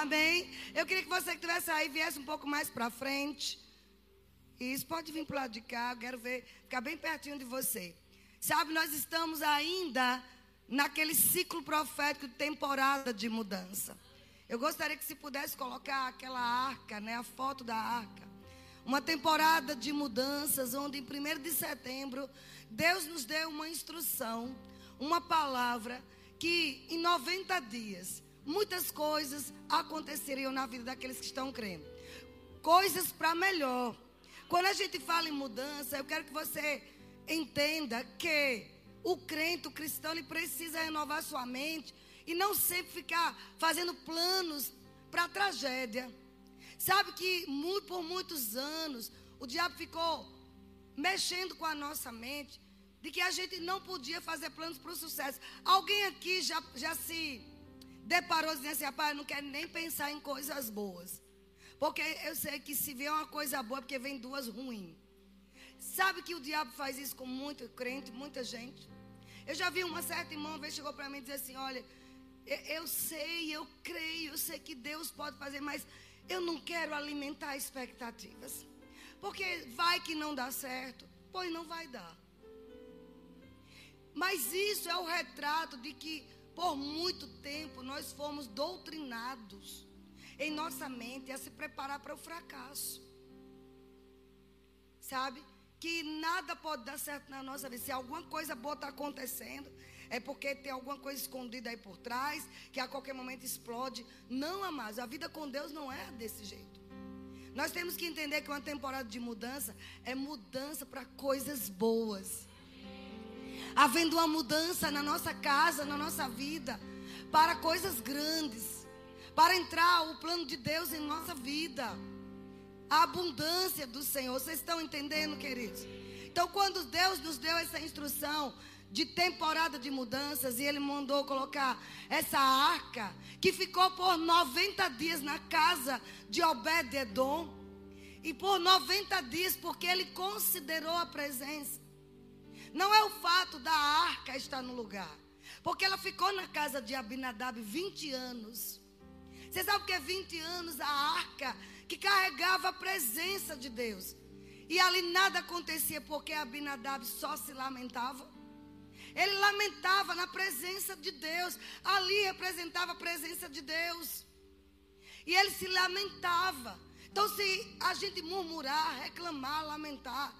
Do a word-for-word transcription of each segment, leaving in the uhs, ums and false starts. Amém? Eu queria que você que estivesse aí viesse um pouco mais para frente. Isso, pode vir para o lado de cá, eu quero ver, ficar bem pertinho de você. Sabe, nós estamos ainda naquele ciclo profético de temporada de mudança. Eu gostaria que se pudesse colocar aquela arca, né, a foto da arca. Uma temporada de mudanças, onde em primeiro de setembro, Deus nos deu uma instrução, uma palavra, que em noventa dias, muitas coisas aconteceriam na vida daqueles que estão crendo. Coisas para melhor. Quando a gente fala em mudança, eu quero que você entenda que o crente, o cristão, ele precisa renovar sua mente e não sempre ficar fazendo planos para a tragédia. Sabe que muito, por muitos anos o diabo ficou mexendo com a nossa mente de que a gente não podia fazer planos para o sucesso. Alguém aqui já, já se deparou dizendo assim: rapaz, eu não quero nem pensar em coisas boas, porque eu sei que se vier uma coisa boa é porque vem duas ruins. Sabe que o diabo faz isso com muito crente, muita gente. Eu já vi uma certa irmã uma vez chegou para mim e disse assim: olha, eu sei, eu creio, eu sei que Deus pode fazer, mas eu não quero alimentar expectativas, porque vai que não dá certo. Pois não vai dar. Mas isso é o retrato de que por muito tempo nós fomos doutrinados em nossa mente a se preparar para o fracasso. Sabe? Que nada pode dar certo na nossa vida. Se alguma coisa boa está acontecendo, é porque tem alguma coisa escondida aí por trás, que a qualquer momento explode. Não, amados, a vida com Deus não é desse jeito. Nós temos que entender que uma temporada de mudança é mudança para coisas boas. Havendo uma mudança na nossa casa, na nossa vida, para coisas grandes, para entrar o plano de Deus em nossa vida, a abundância do Senhor. Vocês estão entendendo, queridos? Então, quando Deus nos deu essa instrução de temporada de mudanças, e Ele mandou colocar essa arca, que ficou por noventa dias na casa de Obed-Edom, e por noventa dias, porque ele considerou a presença. Não é o fato da arca estar no lugar, porque ela ficou na casa de Abinadabe vinte anos. Você sabe o que é vinte anos? A arca que carregava a presença de Deus. E ali nada acontecia, porque Abinadabe só se lamentava. Ele lamentava na presença de Deus. Ali representava a presença de Deus. E ele se lamentava. Então, se a gente murmurar, reclamar, lamentar,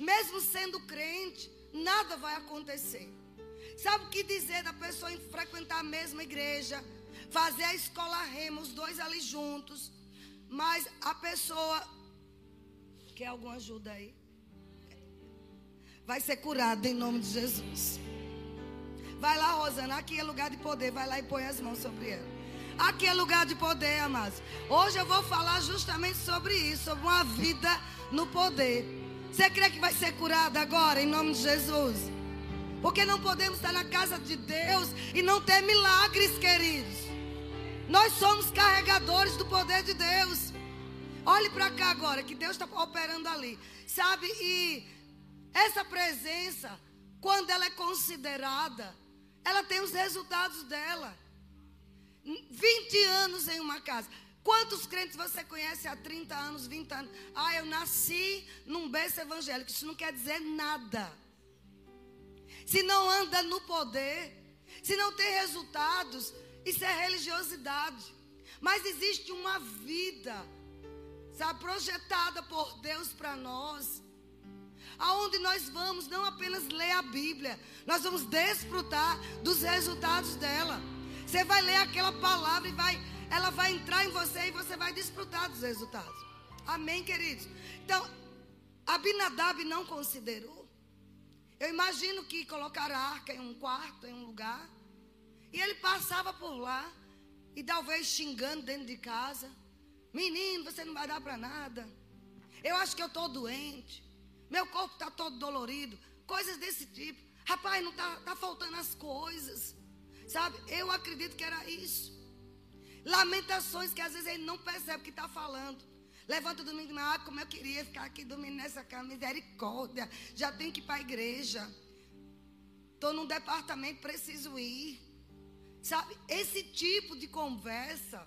mesmo sendo crente, nada vai acontecer. Sabe o que dizer da pessoa em frequentar a mesma igreja, fazer a escola rema, os dois ali juntos, mas a pessoa... Quer alguma ajuda aí? Vai ser curada em nome de Jesus. Vai lá, Rosana, aqui é lugar de poder. Vai lá e põe as mãos sobre ela. Aqui é lugar de poder, amados. Hoje eu vou falar justamente sobre isso, sobre uma vida no poder. Você crê que vai ser curada agora, em nome de Jesus? Porque não podemos estar na casa de Deus e não ter milagres, queridos. Nós somos carregadores do poder de Deus. Olhe para cá agora, que Deus está operando ali. Sabe, e... essa presença, quando ela é considerada, ela tem os resultados dela. vinte anos em uma casa. Quantos crentes você conhece há trinta anos, vinte anos? Ah, eu nasci num berço evangélico. Isso não quer dizer nada. Se não anda no poder, se não tem resultados, isso é religiosidade. Mas existe uma vida, sabe, projetada por Deus para nós, aonde nós vamos não apenas ler a Bíblia, nós vamos desfrutar dos resultados dela. Você vai ler aquela palavra e vai, ela vai entrar em você e você vai desfrutar dos resultados. Amém, queridos? Então, Abinadabe não considerou. Eu imagino que colocaram a arca em um quarto, em um lugar, e ele passava por lá e talvez xingando dentro de casa: menino, você não vai dar para nada, eu acho que eu estou doente, meu corpo está todo dolorido. Coisas desse tipo. Rapaz, não está tá faltando as coisas. Sabe? Eu acredito que era isso. Lamentações que às vezes ele não percebe o que está falando. Levanta o domingo de manhã: ah, como eu queria ficar aqui dormindo nessa cama. Misericórdia. Já tenho que ir para a igreja. Estou num departamento, preciso ir. Sabe? Esse tipo de conversa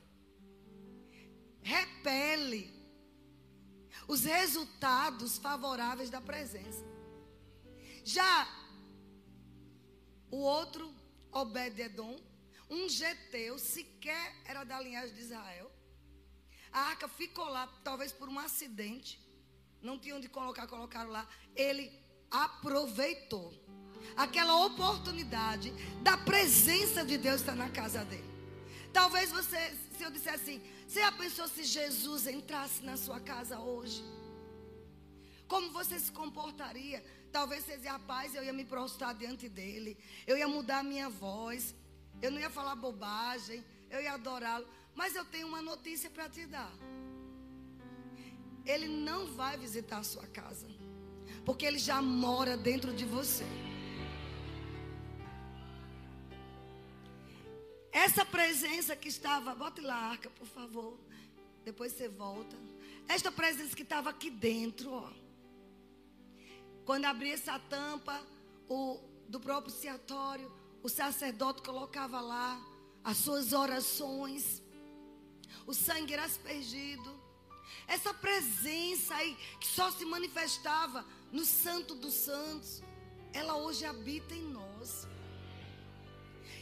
os resultados favoráveis da presença. Já o outro, Obed-Edom, um geteu, sequer era da linhagem de Israel. A arca ficou lá, talvez por um acidente. Não tinha onde colocar, colocaram lá. Ele aproveitou aquela oportunidade da presença de Deus estar na casa dele. Talvez você, se eu disser assim, você já pensou se Jesus entrasse na sua casa hoje? Como você se comportaria? Talvez você dizia, rapaz, eu ia me prostrar diante dele. Eu ia mudar a minha voz. Eu não ia falar bobagem. Eu ia adorá-lo. Mas eu tenho uma notícia para te dar. Ele não vai visitar a sua casa, porque ele já mora dentro de você. Essa presença que estava, bote lá a arca, por favor. Depois você volta. Esta presença que estava aqui dentro, ó. Quando abria essa tampa o, do propiciatório, o sacerdote colocava lá as suas orações. O sangue era aspergido. Essa presença aí que só se manifestava no Santo dos Santos, ela hoje habita em nós.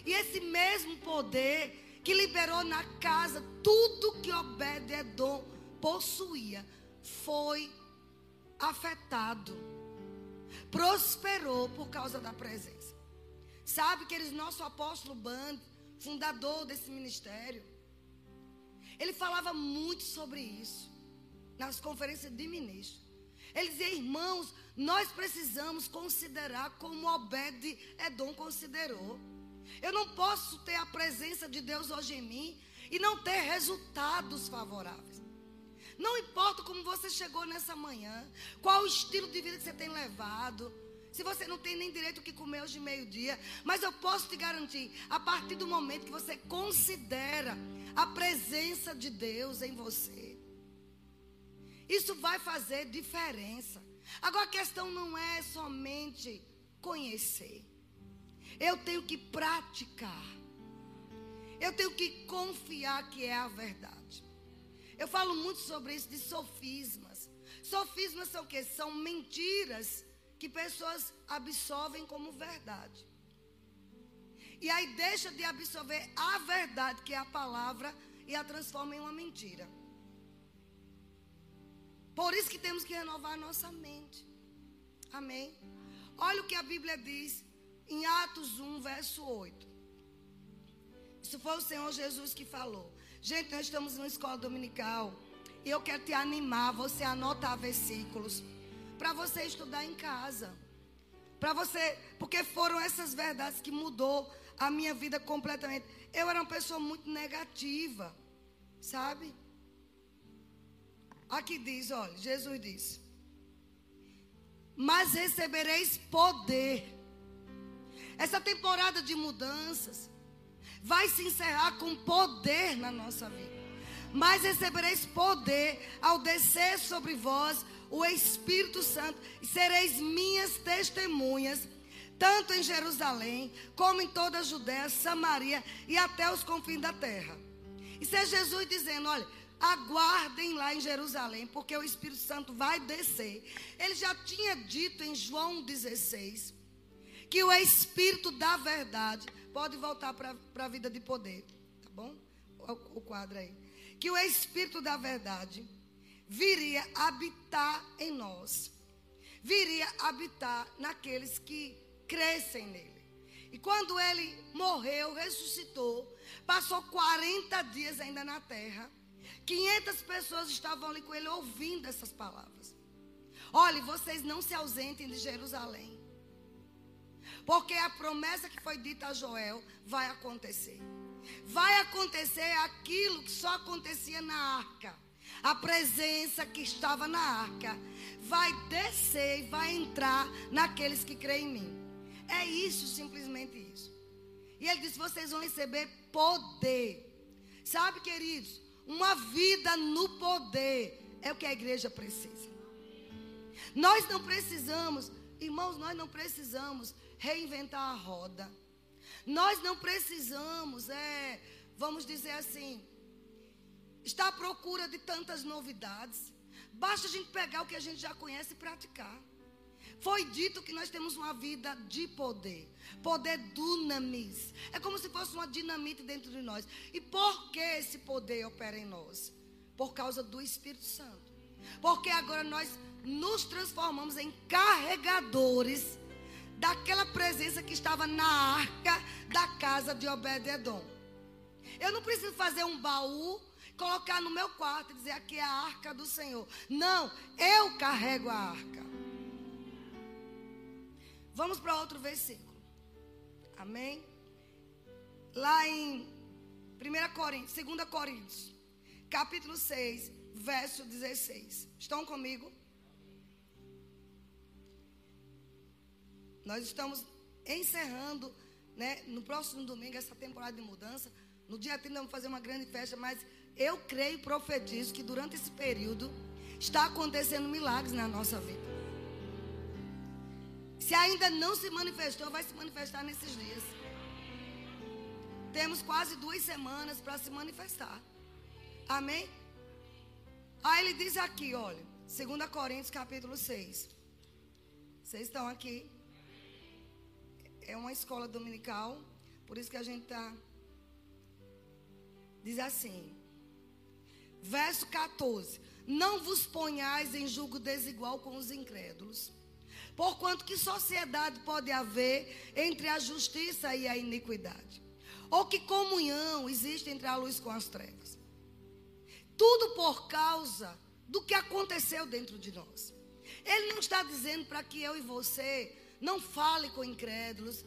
E esse mesmo poder que liberou na casa tudo que Obed-Edom possuía, foi afetado, prosperou por causa da presença. Sabe, queridos, nosso apóstolo Band, fundador desse ministério, ele falava muito sobre isso nas conferências de ministros. Ele dizia, irmãos, nós precisamos considerar como Obed-Edom considerou. Eu não posso ter a presença de Deus hoje em mim e não ter resultados favoráveis. Não importa como você chegou nessa manhã, qual o estilo de vida que você tem levado, se você não tem nem direito o que comer hoje meio-dia, mas eu posso te garantir, a partir do momento que você considera a presença de Deus em você, isso vai fazer diferença. Agora, a questão não é somente conhecer. Eu tenho que praticar. Eu tenho que confiar que é a verdade. Eu falo muito sobre isso, de sofismas. Sofismas são o quê? São mentiras que pessoas absorvem como verdade. E aí deixa de absorver a verdade, que é a palavra, e a transforma em uma mentira. Por isso que temos que renovar a nossa mente. Amém? Olha o que a Bíblia diz em Atos um, verso oito. Isso foi o Senhor Jesus que falou. Gente, nós estamos numa escola dominical e eu quero te animar, você anotar versículos para você estudar em casa, para você, porque foram essas verdades que mudou a minha vida completamente. Eu era uma pessoa muito negativa, sabe? Aqui diz, olha, Jesus disse: mas recebereis poder. Essa temporada de mudanças vai se encerrar com poder na nossa vida. Mas recebereis poder ao descer sobre vós o Espírito Santo, e sereis minhas testemunhas, tanto em Jerusalém, como em toda a Judéia, Samaria e até os confins da terra. Isso é Jesus dizendo, olha, aguardem lá em Jerusalém, porque o Espírito Santo vai descer. Ele já tinha dito em João dezesseis, que o Espírito da verdade, pode voltar para a vida de poder, tá bom? O, o quadro aí. Que o Espírito da verdade viria habitar em nós. Viria habitar naqueles que crescem nele. E quando ele morreu, ressuscitou, passou quarenta dias ainda na terra. quinhentas pessoas estavam ali com ele ouvindo essas palavras. Olhe, vocês não se ausentem de Jerusalém, porque a promessa que foi dita a Joel vai acontecer. Vai acontecer aquilo que só acontecia na arca. A presença que estava na arca vai descer e vai entrar naqueles que creem em mim. É isso, simplesmente isso. E ele disse, vocês vão receber poder. Sabe, queridos, uma vida no poder é o que a igreja precisa. Nós não precisamos, irmãos, nós não precisamos reinventar a roda. Nós não precisamos, é, vamos dizer assim, estar à procura de tantas novidades. Basta a gente pegar o que a gente já conhece e praticar. Foi dito que nós temos uma vida de poder. Poder dunamis. É como se fosse uma dinamite dentro de nós. E por que esse poder opera em nós? Por causa do Espírito Santo. Porque agora nós nos transformamos em carregadores daquela presença que estava na arca da casa de Obed-Edom. Eu não preciso fazer um baú, colocar no meu quarto e dizer aqui é a arca do Senhor. Não, eu carrego a arca. Vamos para outro versículo. Amém? Lá em primeira Coríntios, dois Coríntios, capítulo seis, verso dezesseis. Estão comigo? Nós estamos encerrando, né, no próximo domingo, essa temporada de mudança. No dia trinta vamos fazer uma grande festa, mas eu creio e profetizo que durante esse período está acontecendo milagres na nossa vida. Se ainda não se manifestou, vai se manifestar nesses dias. Temos quase duas semanas para se manifestar. Amém? Aí ele diz aqui, olha, dois Coríntios capítulo seis. Vocês estão aqui? É uma escola dominical, por isso que a gente está... Diz assim, verso quatorze. Não vos ponhais em julgo desigual com os incrédulos, porquanto que sociedade pode haver entre a justiça e a iniquidade? Ou que comunhão existe entre a luz com as trevas? Tudo por causa do que aconteceu dentro de nós. Ele não está dizendo para que eu e você... Não fale com incrédulos,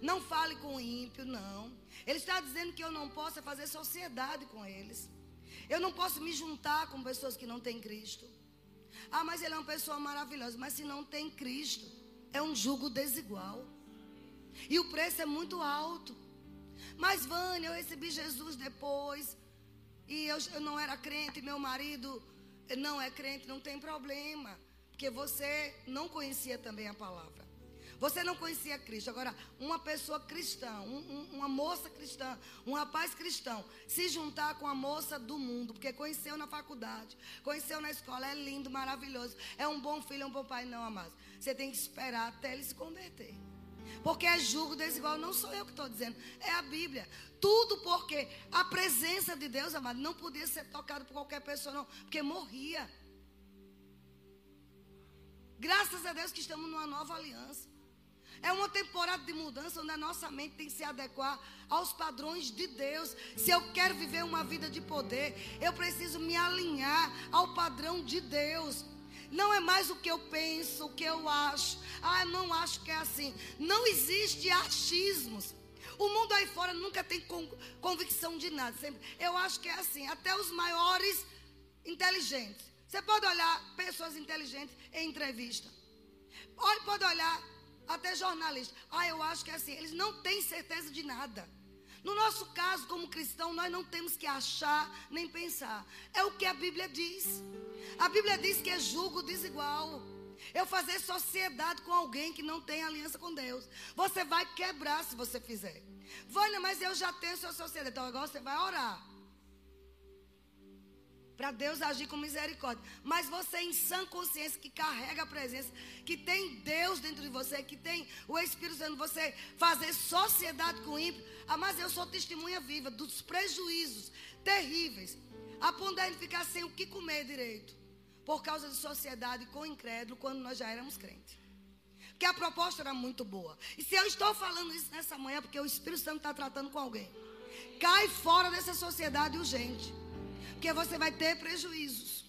não fale com ímpio, não. Ele está dizendo que eu não posso fazer sociedade com eles. Eu não posso me juntar com pessoas que não têm Cristo. Ah, mas ele é uma pessoa maravilhosa. Mas se não tem Cristo, é um jugo desigual. E o preço é muito alto. Mas, Vânia, eu recebi Jesus depois. E eu, eu não era crente, meu marido não é crente, não tem problema. Porque você não conhecia também a palavra. Você não conhecia Cristo. Agora, uma pessoa cristã, um, um, uma moça cristã, um rapaz cristão, se juntar com a moça do mundo, porque conheceu na faculdade, conheceu na escola, é lindo, maravilhoso, é um bom filho, é um bom pai, não, amado. Você tem que esperar até ele se converter. Porque é jugo desigual, não sou eu que estou dizendo, é a Bíblia. Tudo porque a presença de Deus, amado, não podia ser tocada por qualquer pessoa, não, porque morria. Graças a Deus que estamos numa nova aliança. É uma temporada de mudança onde a nossa mente tem que se adequar aos padrões de Deus. Se eu quero viver uma vida de poder, eu preciso me alinhar ao padrão de Deus. Não é mais o que eu penso, o que eu acho. Ah, eu não acho que é assim. Não existe achismos. O mundo aí fora nunca tem convicção de nada. Sempre. Eu acho que é assim. Até os maiores inteligentes. Você pode olhar pessoas inteligentes em entrevista. Pode olhar até jornalista. Ah, eu acho que é assim. Eles não têm certeza de nada. No nosso caso, como cristão, nós não temos que achar nem pensar. É o que a Bíblia diz. A Bíblia diz que é jugo desigual. Eu fazer sociedade com alguém que não tem aliança com Deus. Você vai quebrar se você fizer. Vânia, mas eu já tenho sua sociedade. Então agora você vai orar para Deus agir com misericórdia. Mas você em sã consciência, que carrega a presença, que tem Deus dentro de você, que tem o Espírito Santo, você fazer sociedade com o ímpio. Ah, mas eu sou testemunha viva dos prejuízos terríveis, a ponto de ficar sem o que comer direito, por causa de sociedade com incrédulo, quando nós já éramos crentes. Porque a proposta era muito boa. E se eu estou falando isso nessa manhã, porque o Espírito Santo está tratando com alguém. Cai fora dessa sociedade urgente, porque você vai ter prejuízos.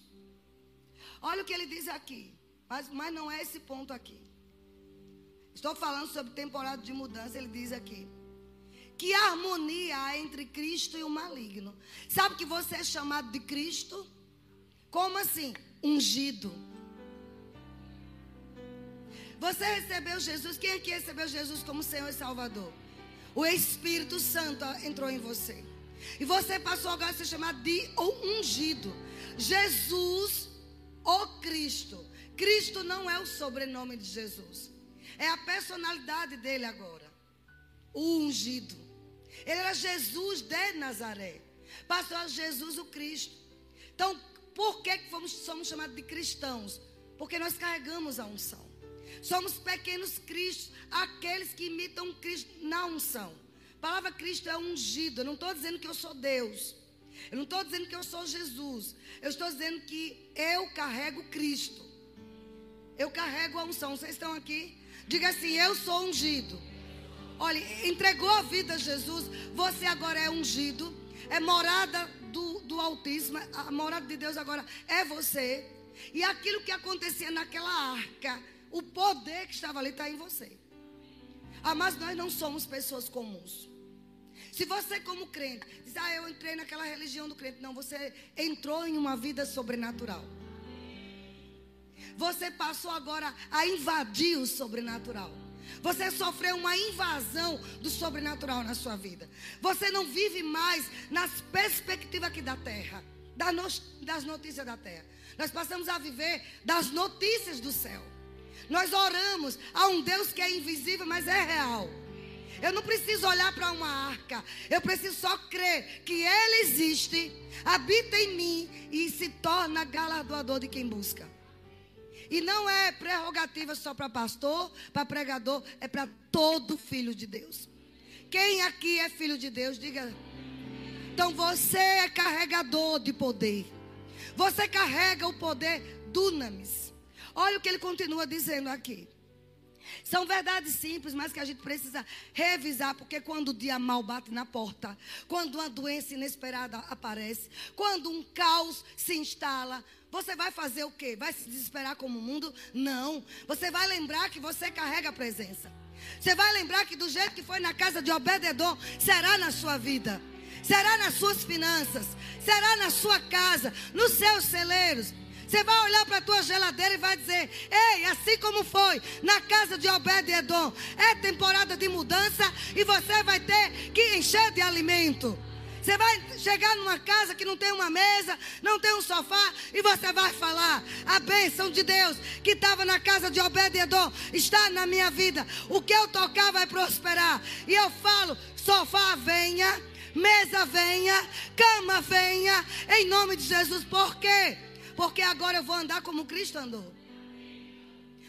Olha o que ele diz aqui. Mas, mas não é esse ponto aqui. Estou falando sobre temporada de mudança. Ele diz aqui: que harmonia há entre Cristo e o maligno. Sabe que você é chamado de Cristo? Como assim? Ungido. Você recebeu Jesus. Quem aqui recebeu Jesus como Senhor e Salvador? O Espírito Santo entrou em você. E você passou agora a se chamar de ungido. Jesus, o Cristo. Cristo não é o sobrenome de Jesus. É a personalidade dele agora. O ungido. Ele era Jesus de Nazaré. Passou a Jesus o Cristo. Então, Por que fomos, somos chamados de cristãos? Porque nós carregamos a unção. Somos pequenos cristos, aqueles que imitam Cristo na unção. A palavra Cristo é ungido. Eu não estou dizendo que eu sou Deus. Eu não estou dizendo que eu sou Jesus. Eu estou dizendo que eu carrego Cristo. Eu carrego a unção. Vocês estão aqui? Diga assim: eu sou ungido. Olha, entregou a vida a Jesus, você agora é ungido. É morada do, do Altíssimo. A morada de Deus agora é você. E aquilo que acontecia naquela arca, o poder que estava ali está em você. Ah, mas nós não somos pessoas comuns. Se você, como crente, diz: ah, eu entrei naquela religião do crente. Não, você entrou em uma vida sobrenatural. Você passou agora a invadir o sobrenatural. Você sofreu uma invasão do sobrenatural na sua vida. Você não vive mais nas perspectivas aqui da terra, das notícias da terra. Nós passamos a viver das notícias do céu. Nós oramos a um Deus que é invisível, mas é real. Eu não preciso olhar para uma arca. Eu preciso só crer que Ele existe, habita em mim e se torna galardoador de quem busca. E não é prerrogativa só para pastor, para pregador. É para todo filho de Deus. Quem aqui é filho de Deus? Diga. Então você é carregador de poder. Você carrega o poder dunamis. Olha o que ele continua dizendo aqui. São verdades simples, mas que a gente precisa revisar, porque quando o dia mal bate na porta, quando uma doença inesperada aparece, quando um caos se instala, você vai fazer o quê? Vai se desesperar como o mundo? Não. Você vai lembrar que você carrega a presença. Você vai lembrar que do jeito que foi na casa de Obed-Edom, será na sua vida, será nas suas finanças, será na sua casa, nos seus celeiros. Você vai olhar para a tua geladeira e vai dizer: ei, assim como foi na casa de Obed-Edom, é temporada de mudança e você vai ter que encher de alimento. Você vai chegar numa casa que não tem uma mesa, não tem um sofá, e você vai falar: a bênção de Deus que estava na casa de Obed-Edom está na minha vida. O que eu tocar vai prosperar. E eu falo: sofá venha, mesa venha, cama venha, em nome de Jesus. Por quê? Porque agora eu vou andar como Cristo andou.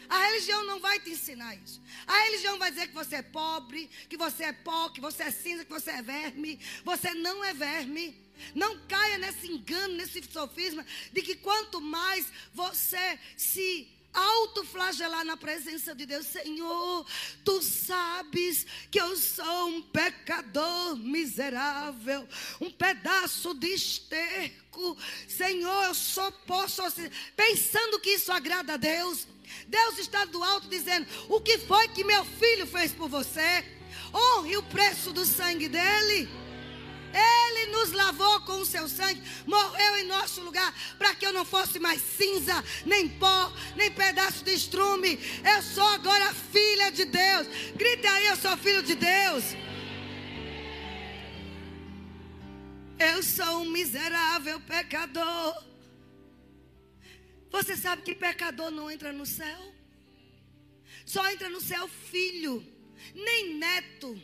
A religião não vai te ensinar isso. A religião vai dizer que você é pobre, que você é pó, que você é cinza, que você é verme. Você não é verme. Não caia nesse engano, nesse sofisma de que quanto mais você se autoflagelar na presença de Deus: Senhor, Tu sabes que eu sou um pecador miserável, um pedaço de esterco. Senhor, eu só posso... Pensando que isso agrada a Deus. Deus está do alto dizendo: o que foi que meu filho fez por você? Honre o preço do sangue dele. Ele nos lavou com o seu sangue, morreu em nosso lugar, para que eu não fosse mais cinza, nem pó, nem pedaço de estrume. Eu sou agora filha de Deus. Grite aí: eu sou filho de Deus. Eu sou um miserável pecador. Você sabe que pecador não entra no céu? Só entra no céu filho, nem neto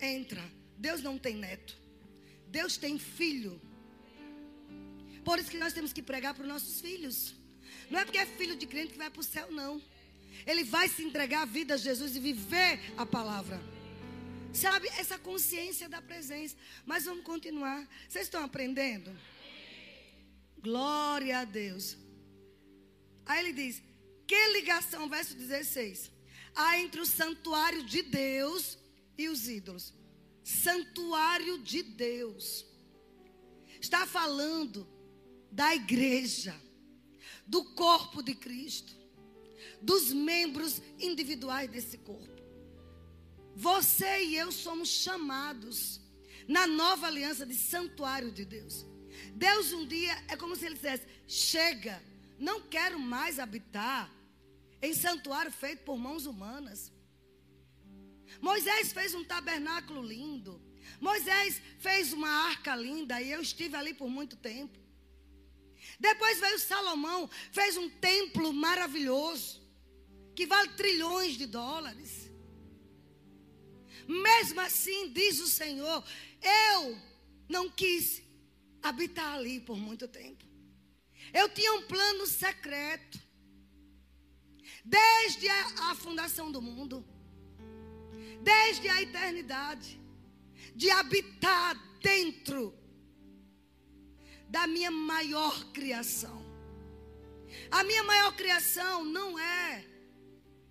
entra. Deus não tem neto. Deus tem filho. Por isso que nós temos que pregar para os nossos filhos. Não é porque é filho de crente que vai para o céu, não. Ele vai se entregar a vida a Jesus e viver a palavra. Sabe, essa consciência da presença. Mas vamos continuar. Vocês estão aprendendo? Glória a Deus. Aí ele diz: que ligação, verso dezesseis, há entre o santuário de Deus e os ídolos? Santuário de Deus está falando da igreja, do corpo de Cristo, dos membros individuais desse corpo. Você e eu somos chamados na nova aliança de santuário de Deus. Deus um dia é como se ele dissesse: chega, não quero mais habitar em santuário feito por mãos humanas. Moisés fez um tabernáculo lindo. Moisés fez uma arca linda, e eu estive ali por muito tempo. Depois veio Salomão, fez um templo maravilhoso que vale trilhões de dólares. Mesmo assim, diz o Senhor, eu não quis habitar ali por muito tempo. Eu tinha um plano secreto. Desde a, a fundação do mundo. Desde a eternidade. De habitar dentro da minha maior criação. A minha maior criação não é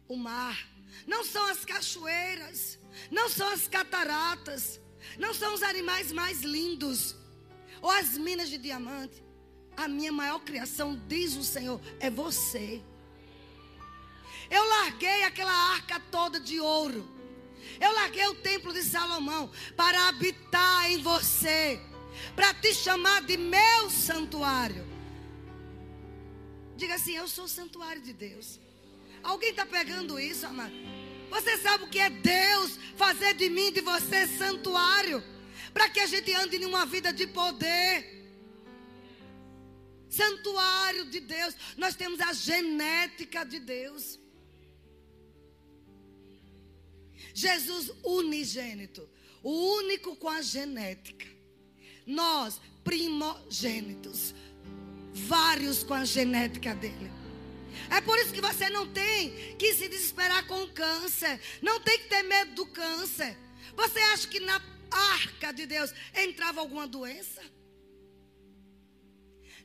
o mar. Não são as cachoeiras. Não são as cataratas. Não são os animais mais lindos. Ou as minas de diamante. A minha maior criação, diz o Senhor, é você. Eu larguei aquela arca toda de ouro. Eu larguei o templo de Salomão para habitar em você. Para te chamar de meu santuário. Diga assim, eu sou o santuário de Deus. Alguém está pegando isso, amado? Você sabe o que é Deus fazer de mim, de você, santuário? Para que a gente ande em uma vida de poder. Santuário de Deus. Nós temos a genética de Deus. Jesus unigênito, o único com a genética. Nós primogênitos, vários com a genética dele. É por isso que você não tem que se desesperar com o câncer. Não tem que ter medo do câncer. Você acha que na arca de Deus entrava alguma doença?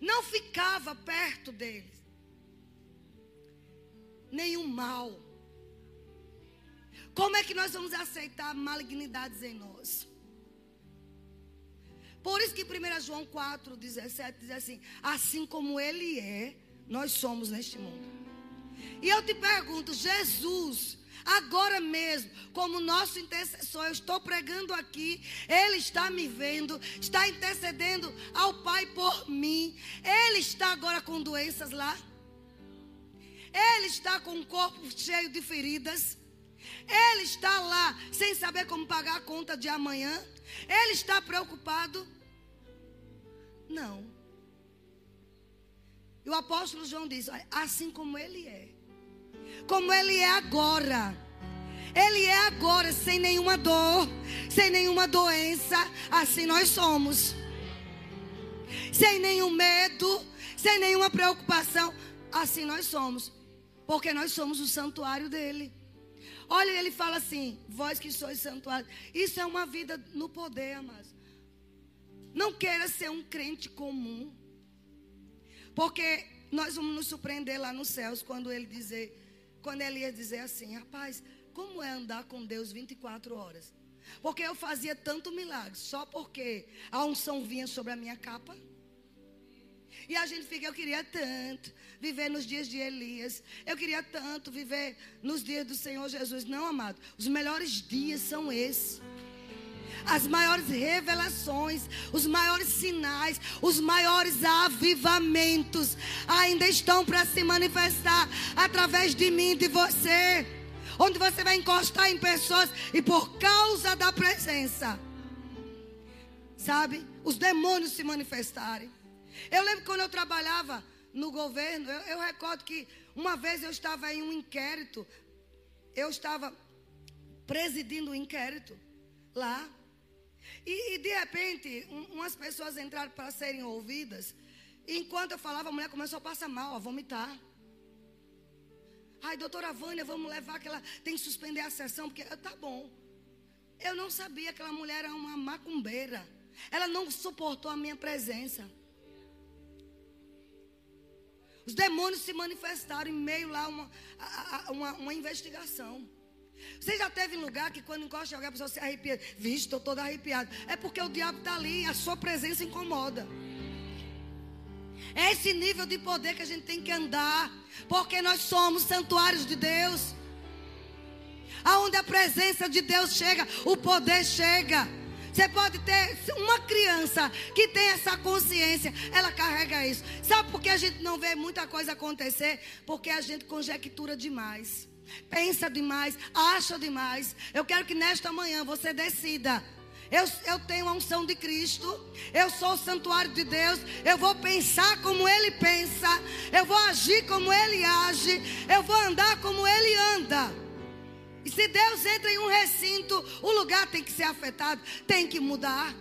Não ficava perto deles nenhum mal. Como é que nós vamos aceitar malignidades em nós? Por isso que primeira João quatro, dezessete diz assim: assim como ele é, nós somos neste mundo. E eu te pergunto, Jesus, agora mesmo, como nosso intercessor, eu estou pregando aqui, ele está me vendo, está intercedendo ao Pai por mim. Ele está agora com doenças lá. Ele está com o corpo cheio de feridas. Ele está lá sem saber como pagar a conta de amanhã. Ele está preocupado? Não. E o apóstolo João diz, olha, assim como ele é. Como ele é agora. Ele é agora sem nenhuma dor, sem nenhuma doença. Assim nós somos. Sem nenhum medo, sem nenhuma preocupação. Assim nós somos. Porque nós somos o santuário dele. Olha, ele fala assim: vós que sois santuário. Isso é uma vida no poder, amados. Não queira ser um crente comum. Porque nós vamos nos surpreender lá nos céus quando ele dizer... Quando ele ia dizer assim, rapaz, como é andar com Deus vinte e quatro horas? Porque eu fazia tanto milagre, só porque a unção vinha sobre a minha capa. E a gente fica, eu queria tanto viver nos dias de Elias. Eu queria tanto viver nos dias do Senhor Jesus. Não, amado, os melhores dias são esses. As maiores revelações, os maiores sinais, os maiores avivamentos ainda estão para se manifestar através de mim e de você. Onde você vai encostar em pessoas e por causa da presença, sabe, os demônios se manifestarem. Eu lembro quando eu trabalhava no governo, eu, eu recordo que uma vez eu estava em um inquérito. Eu estava presidindo um inquérito lá. E, e de repente, um, umas pessoas entraram para serem ouvidas. E enquanto eu falava, a mulher começou a passar mal, a vomitar. Ai, doutora Vânia, vamos levar que ela tem que suspender a sessão, porque tá bom. Eu não sabia que aquela mulher era uma macumbeira. Ela não suportou a minha presença. Os demônios se manifestaram em meio lá a uma, a, a, uma, uma investigação. Você já teve um lugar que quando encosta alguém a pessoa se arrepia? Vixe, estou toda arrepiada. É porque o diabo está ali e a sua presença incomoda. É esse nível de poder que a gente tem que andar. Porque nós somos santuários de Deus. Aonde a presença de Deus chega, o poder chega. Você pode ter uma criança que tem essa consciência, ela carrega isso. Sabe por que a gente não vê muita coisa acontecer? Porque a gente conjectura demais. Pensa demais, acha demais. Eu quero que nesta manhã você decida. Eu, eu tenho a unção de Cristo. Eu sou o santuário de Deus. Eu vou pensar como ele pensa. Eu vou agir como ele age. Eu vou andar como ele anda. E se Deus entra em um recinto, o lugar tem que ser afetado, tem que mudar.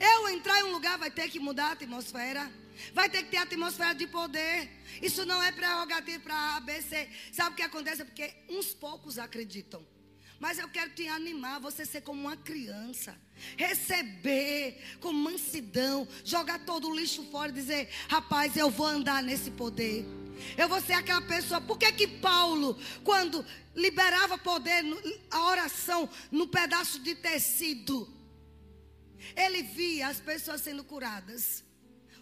Eu entrar em um lugar vai ter que mudar a atmosfera. Vai ter que ter atmosfera de poder. Isso não é prerrogativa para A B C. Sabe o que acontece? É porque uns poucos acreditam. Mas eu quero te animar, você ser como uma criança. Receber com mansidão. Jogar todo o lixo fora e dizer: rapaz, eu vou andar nesse poder. Eu vou ser aquela pessoa. Por que que Paulo, quando liberava poder, a oração no pedaço de tecido, ele via as pessoas sendo curadas,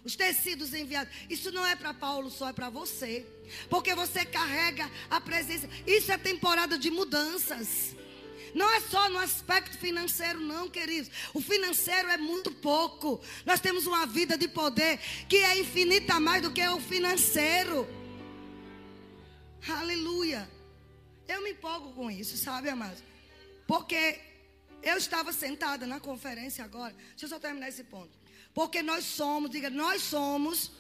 os tecidos enviados? Isso não é para Paulo só, é para você, porque você carrega a presença. Isso é temporada de mudanças. Não é só no aspecto financeiro não, queridos. O financeiro é muito pouco. Nós temos uma vida de poder que é infinita mais do que o financeiro. Aleluia. Eu me empolgo com isso, sabe, amados? Porque eu estava sentada na conferência agora. Deixa eu só terminar esse ponto. Porque nós somos, diga, nós somos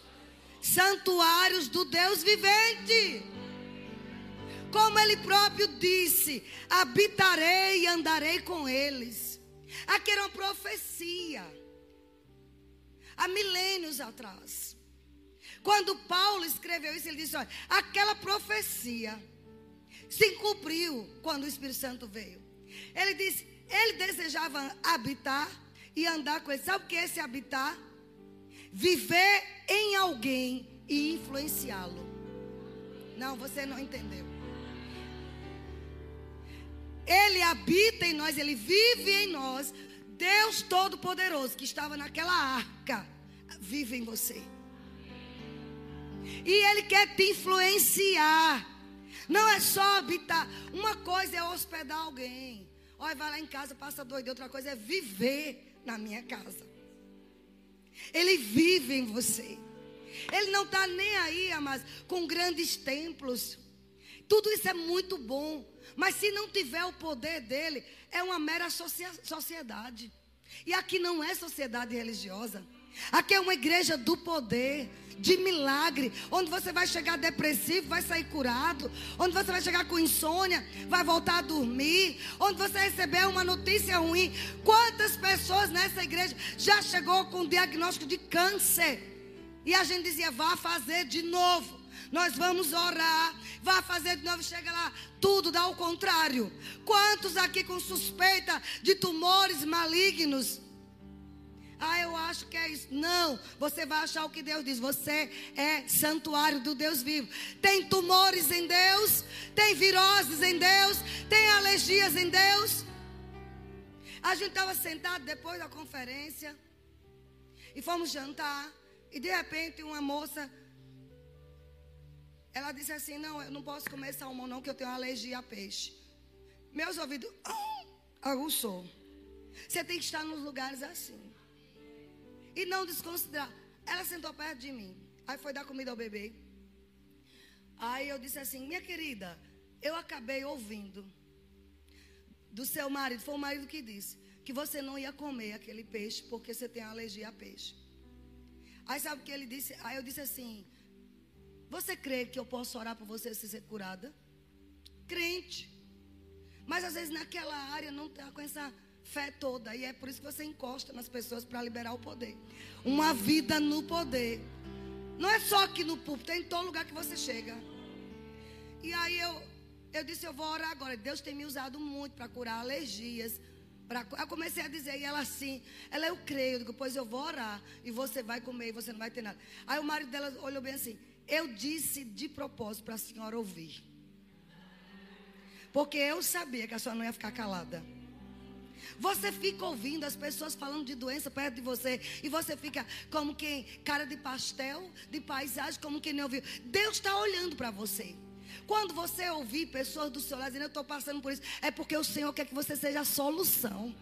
santuários do Deus vivente. Como ele próprio disse: habitarei e andarei com eles. Aqui era uma profecia há milênios atrás. Quando Paulo escreveu isso, ele disse: olha, aquela profecia se cumpriu quando o Espírito Santo veio. Ele disse, ele desejava habitar e andar com eles. Sabe o que é esse habitar? Viver em alguém e influenciá-lo. Não, você não entendeu. Ele habita em nós, ele vive em nós. Deus Todo-Poderoso que estava naquela arca vive em você. E ele quer te influenciar. Não é só habitar. Uma coisa é hospedar alguém. Olha, vai lá em casa, passa doido. Outra coisa é viver na minha casa. Ele vive em você. Ele não está nem aí, amados, com grandes templos. Tudo isso é muito bom, mas se não tiver o poder dele, é uma mera sociedade. E aqui não é sociedade religiosa. Aqui é uma igreja do poder, de milagre, onde você vai chegar depressivo, vai sair curado, onde você vai chegar com insônia, vai voltar a dormir, onde você receber uma notícia ruim. Quantas pessoas nessa igreja já chegou com diagnóstico de câncer? E a gente dizia: vá fazer de novo. Nós vamos orar, vá fazer de novo, chega lá, tudo dá o contrário. Quantos aqui com suspeita de tumores malignos? Ah, eu acho que é isso. Não, você vai achar o que Deus diz. Você é santuário do Deus vivo. Tem tumores em Deus, tem viroses em Deus, tem alergias em Deus. A gente estava sentado depois da conferência e fomos jantar, e de repente uma moça, ela disse assim: não, eu não posso comer salmão não, que eu tenho alergia a peixe. Meus ouvidos aguçou. Você tem que estar nos lugares assim e não desconsiderar. Ela sentou perto de mim, aí foi dar comida ao bebê. Aí eu disse assim: minha querida, eu acabei ouvindo do seu marido, foi o marido que disse que você não ia comer aquele peixe porque você tem alergia a peixe. Aí sabe o que ele disse? Aí eu disse assim: você crê que eu posso orar por você se ser curada? Crente. Mas às vezes naquela área não está com essa fé toda. E é por isso que você encosta nas pessoas para liberar o poder. Uma vida no poder. Não é só aqui no púlpito, é em todo lugar que você chega. E aí eu, eu disse: eu vou orar agora. Deus tem me usado muito para curar alergias. Pra... Eu comecei a dizer, e ela assim, ela: eu creio. Eu digo: pois eu vou orar e você vai comer e você não vai ter nada. Aí o marido dela olhou bem assim: eu disse de propósito para a senhora ouvir, porque eu sabia que a senhora não ia ficar calada. Você fica ouvindo as pessoas falando de doença perto de você, e você fica como quem, cara de pastel, de paisagem, como quem nem ouviu. Deus está olhando para você. Quando você ouvir pessoas do seu lado dizendo: eu estou passando por isso, é porque o Senhor quer que você seja a solução.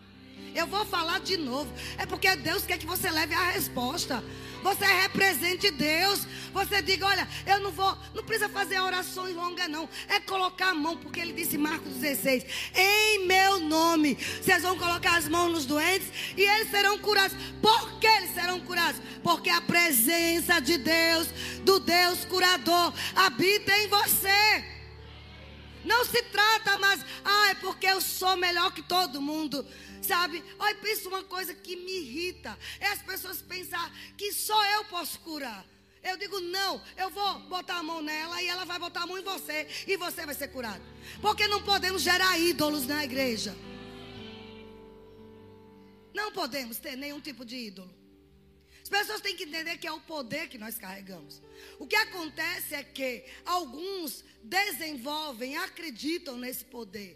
Eu vou falar de novo. É porque Deus quer que você leve a resposta. Você represente Deus. Você diga: olha, eu não vou, não precisa fazer orações longas não. É colocar a mão, porque ele disse em Marcos dezesseis: em meu nome vocês vão colocar as mãos nos doentes e eles serão curados. Por que eles serão curados? Porque a presença de Deus, do Deus curador, habita em você. Não se trata mais: ah, é porque eu sou melhor que todo mundo. Sabe? Olha, pensa uma coisa que me irrita. É as pessoas pensar que só eu posso curar. Eu digo, não, eu vou botar a mão nela e ela vai botar a mão em você e você vai ser curado. Porque não podemos gerar ídolos na igreja. Não podemos ter nenhum tipo de ídolo. As pessoas têm que entender que é o poder que nós carregamos. O que acontece é que alguns desenvolvem, acreditam nesse poder.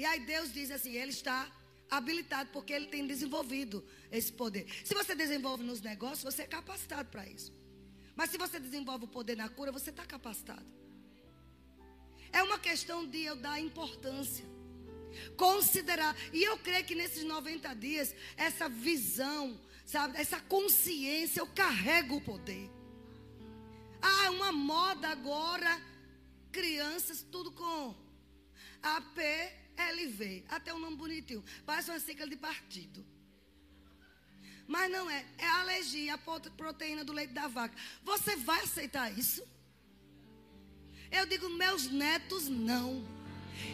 E aí Deus diz assim, ele está habilitado porque ele tem desenvolvido esse poder. Se você desenvolve nos negócios, você é capacitado para isso. Mas se você desenvolve o poder na cura, você está capacitado. É uma questão de eu dar importância. Considerar. E eu creio que nesses noventa dias, essa visão, sabe, essa consciência, eu carrego o poder. Ah, é uma moda agora. Crianças, tudo com A P, L V. Até um nome bonitinho. Parece uma sigla de partido. Mas não é, é a alergia à proteína do leite da vaca. Você vai aceitar isso? Eu digo, meus netos não.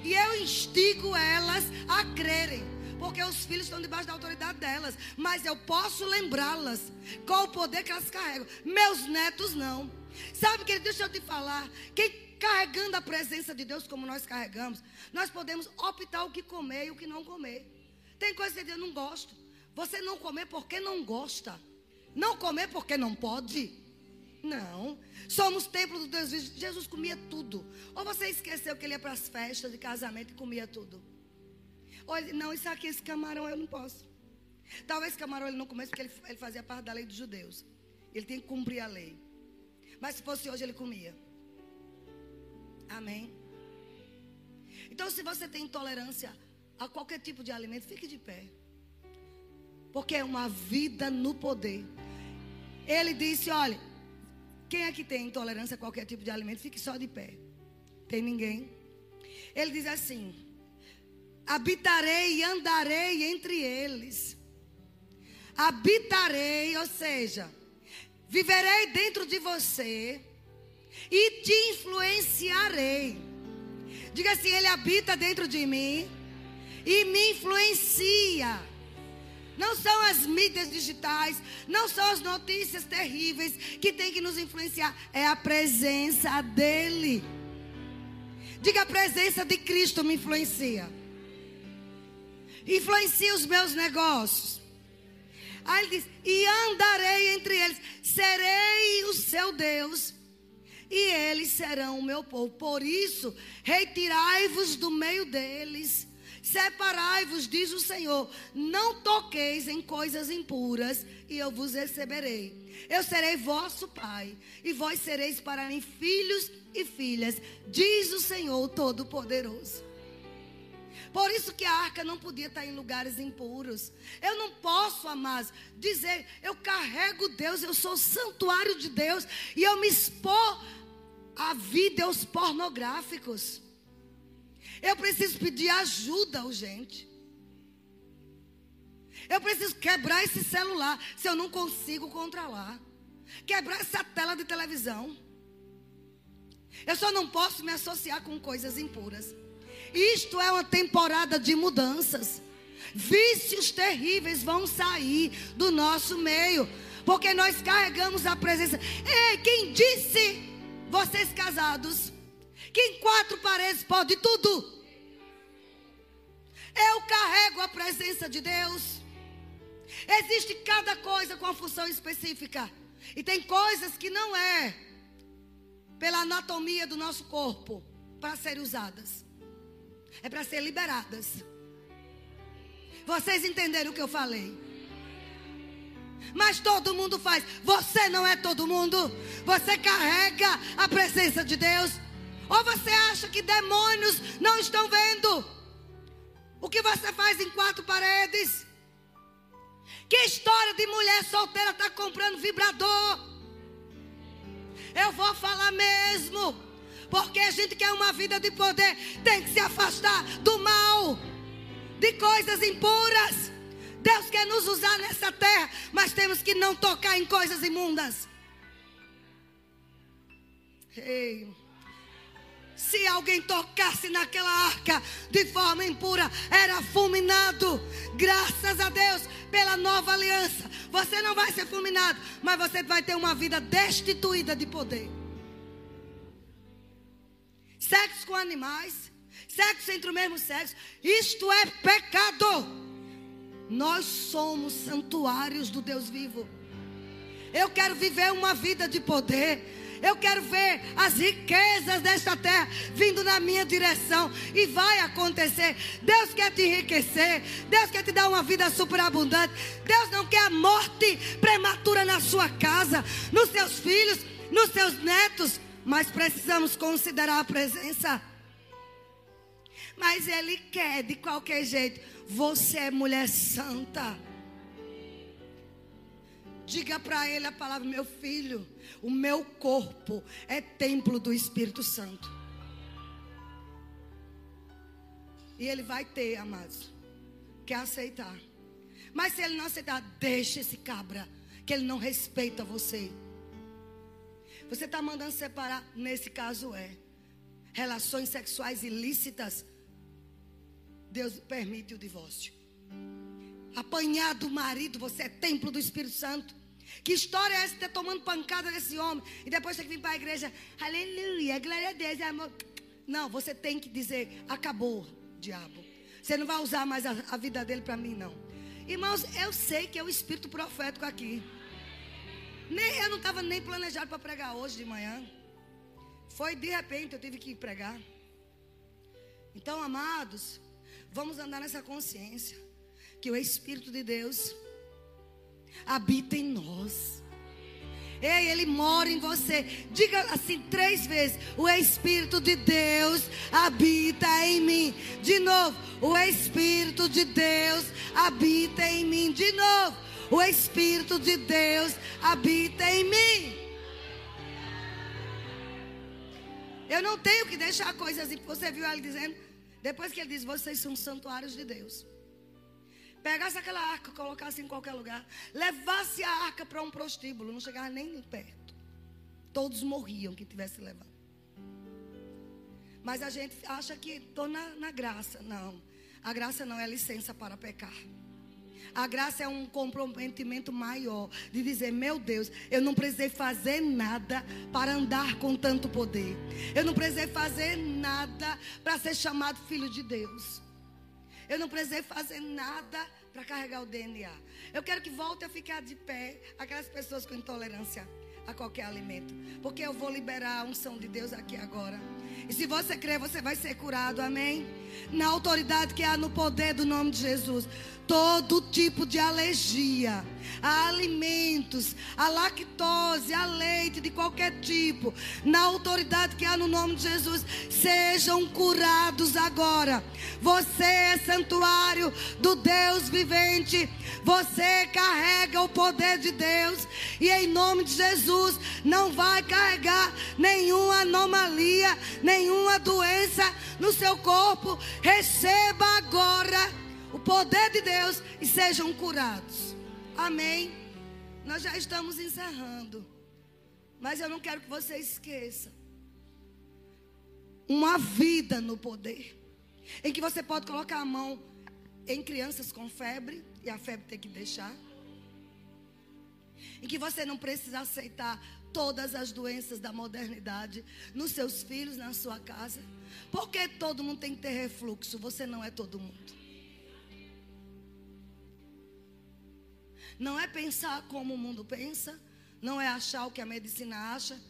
E eu instigo elas a crerem, porque os filhos estão debaixo da autoridade delas. Mas eu posso lembrá-las qual o poder que elas carregam. Meus netos não. Sabe, querido, deixa eu te falar. Quem carregando a presença de Deus como nós carregamos, nós podemos optar o que comer e o que não comer. Tem coisa que eu não gosto. Você não comer porque não gosta. Não comer porque não pode. Não. Somos templo do Deus vivo. Jesus comia tudo. Ou você esqueceu que ele ia para as festas de casamento e comia tudo. Ou ele, não, isso aqui, esse camarão eu não posso. Talvez camarão ele não comesse porque ele, ele fazia parte da lei dos judeus. Ele tem que cumprir a lei. Mas se fosse hoje ele comia. Amém? Então se você tem intolerância a qualquer tipo de alimento, fique de pé. Porque é uma vida no poder. Ele disse, olha, quem é que tem intolerância a qualquer tipo de alimento, fique só de pé. Tem ninguém? Ele diz assim, habitarei e andarei entre eles. Habitarei, ou seja, viverei dentro de você e te influenciarei. Diga assim, ele habita dentro de mim e me influencia. Não são as mídias digitais, não são as notícias terríveis que tem que nos influenciar. É a presença dele. Diga, a presença de Cristo me influencia. Influencia os meus negócios. Aí ele diz, e andarei entre eles. Serei o seu Deus e eles serão o meu povo. Por isso, retirai-vos do meio deles. Separai-vos, diz o Senhor, não toqueis em coisas impuras e eu vos receberei. Eu serei vosso pai e vós sereis para mim filhos e filhas, diz o Senhor Todo-Poderoso. Por isso que a arca não podia estar em lugares impuros. Eu não posso, amados, dizer, eu carrego Deus, eu sou santuário de Deus e eu me expor a vídeos pornográficos. Eu preciso pedir ajuda urgente. Eu preciso quebrar esse celular se eu não consigo controlar. Quebrar essa tela de televisão. Eu só não posso me associar com coisas impuras. Isto é uma temporada de mudanças. Vícios terríveis vão sair do nosso meio. Porque nós carregamos a presença. Ei, quem disse, vocês casados, que em quatro paredes pode tudo? Eu carrego a presença de Deus. Existe cada coisa com a função específica. E tem coisas que não é pela anatomia do nosso corpo para serem usadas. É para serem liberadas. Vocês entenderam o que eu falei? Mas todo mundo faz. Você não é todo mundo. Você carrega a presença de Deus. Ou você acha que demônios não estão vendo o que você faz em quatro paredes? Que história de mulher solteira está comprando vibrador? Eu vou falar mesmo. Porque a gente quer uma vida de poder. Tem que se afastar do mal, de coisas impuras. Deus quer nos usar nessa terra, mas temos que não tocar em coisas imundas. Ei... Se alguém tocasse naquela arca de forma impura, era fulminado. Graças a Deus pela nova aliança, você não vai ser fulminado, mas você vai ter uma vida destituída de poder. Sexo com animais, sexo entre o mesmo sexo, isto é pecado. Nós somos santuários do Deus vivo. Eu quero viver uma vida de poder. Eu quero ver as riquezas desta terra vindo na minha direção. E vai acontecer. Deus quer te enriquecer. Deus quer te dar uma vida superabundante. Deus não quer a morte prematura na sua casa, nos seus filhos, nos seus netos. Mas precisamos considerar a presença. Mas Ele quer de qualquer jeito. Você é mulher santa. Diga para Ele a palavra: meu filho, o meu corpo é templo do Espírito Santo. E Ele vai ter, amados, que aceitar. Mas se Ele não aceitar, deixa esse cabra, que ele não respeita você. Você está mandando separar, nesse caso é relações sexuais ilícitas. Deus permite o divórcio. Apanhar do marido, você é templo do Espírito Santo. Que história é essa de ter tomando pancada desse homem e depois tem que vir para a igreja? Aleluia, glória a Deus, amor. Não, você tem que dizer: acabou, diabo. Você não vai usar mais a, a vida dele para mim, não. Irmãos, eu sei que é o espírito profético aqui. Nem, eu não estava nem planejado para pregar hoje de manhã. Foi de repente, eu tive que pregar. Então, amados, vamos andar nessa consciência que o Espírito de Deus habita em nós. Ei, Ele mora em você. Diga assim três vezes: o Espírito de Deus habita em mim. De novo: o Espírito de Deus habita em mim. De novo: o Espírito de Deus habita em mim. Eu não tenho que deixar coisas assim. Você viu Ele dizendo, depois que Ele diz: vocês são santuários de Deus. Pegasse aquela arca, colocasse em qualquer lugar, levasse a arca para um prostíbulo, não chegava nem perto. Todos morriam que tivesse levado. Mas a gente acha que estou na, na graça. Não, a graça não é licença para pecar. A graça é um comprometimento maior de dizer: meu Deus, eu não precisei fazer nada para andar com tanto poder. Eu não precisei fazer nada para ser chamado filho de Deus. Eu não precisei fazer nada para carregar o D N A. Eu quero que volte a ficar de pé aquelas pessoas com intolerância a qualquer alimento, porque eu vou liberar a unção de Deus aqui agora. E se você crer, você vai ser curado, amém? Na autoridade que há no poder do nome de Jesus. Todo tipo de alergia a alimentos, a lactose, a leite de qualquer tipo, na autoridade que há no nome de Jesus, sejam curados agora. Você é santuário do Deus vivente. Você carrega o poder de Deus. E em nome de Jesus, não vai carregar nenhuma anomalia, nenhuma doença no seu corpo. Receba agora o poder de Deus e sejam curados. Amém. Nós já estamos encerrando, mas eu não quero que você esqueça uma vida no poder, em que você pode colocar a mão em crianças com febre e a febre tem que deixar, em que você não precisa aceitar todas as doenças da modernidade nos seus filhos, na sua casa. Porque todo mundo tem que ter refluxo. Você não é todo mundo. Não é pensar como o mundo pensa, não é achar o que a medicina acha.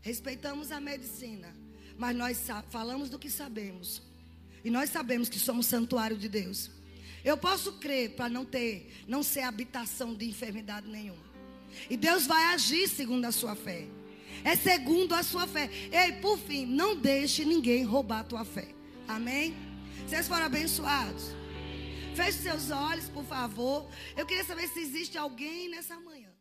Respeitamos a medicina, mas nós falamos do que sabemos. E nós sabemos que somos santuário de Deus. Eu posso crer para não ter, não ser habitação de enfermidade nenhuma. E Deus vai agir segundo a sua fé. É segundo a sua fé. Ei, por fim, não deixe ninguém roubar a tua fé. Amém? Vocês foram abençoados? Feche seus olhos, por favor. Eu queria saber se existe alguém nessa manhã.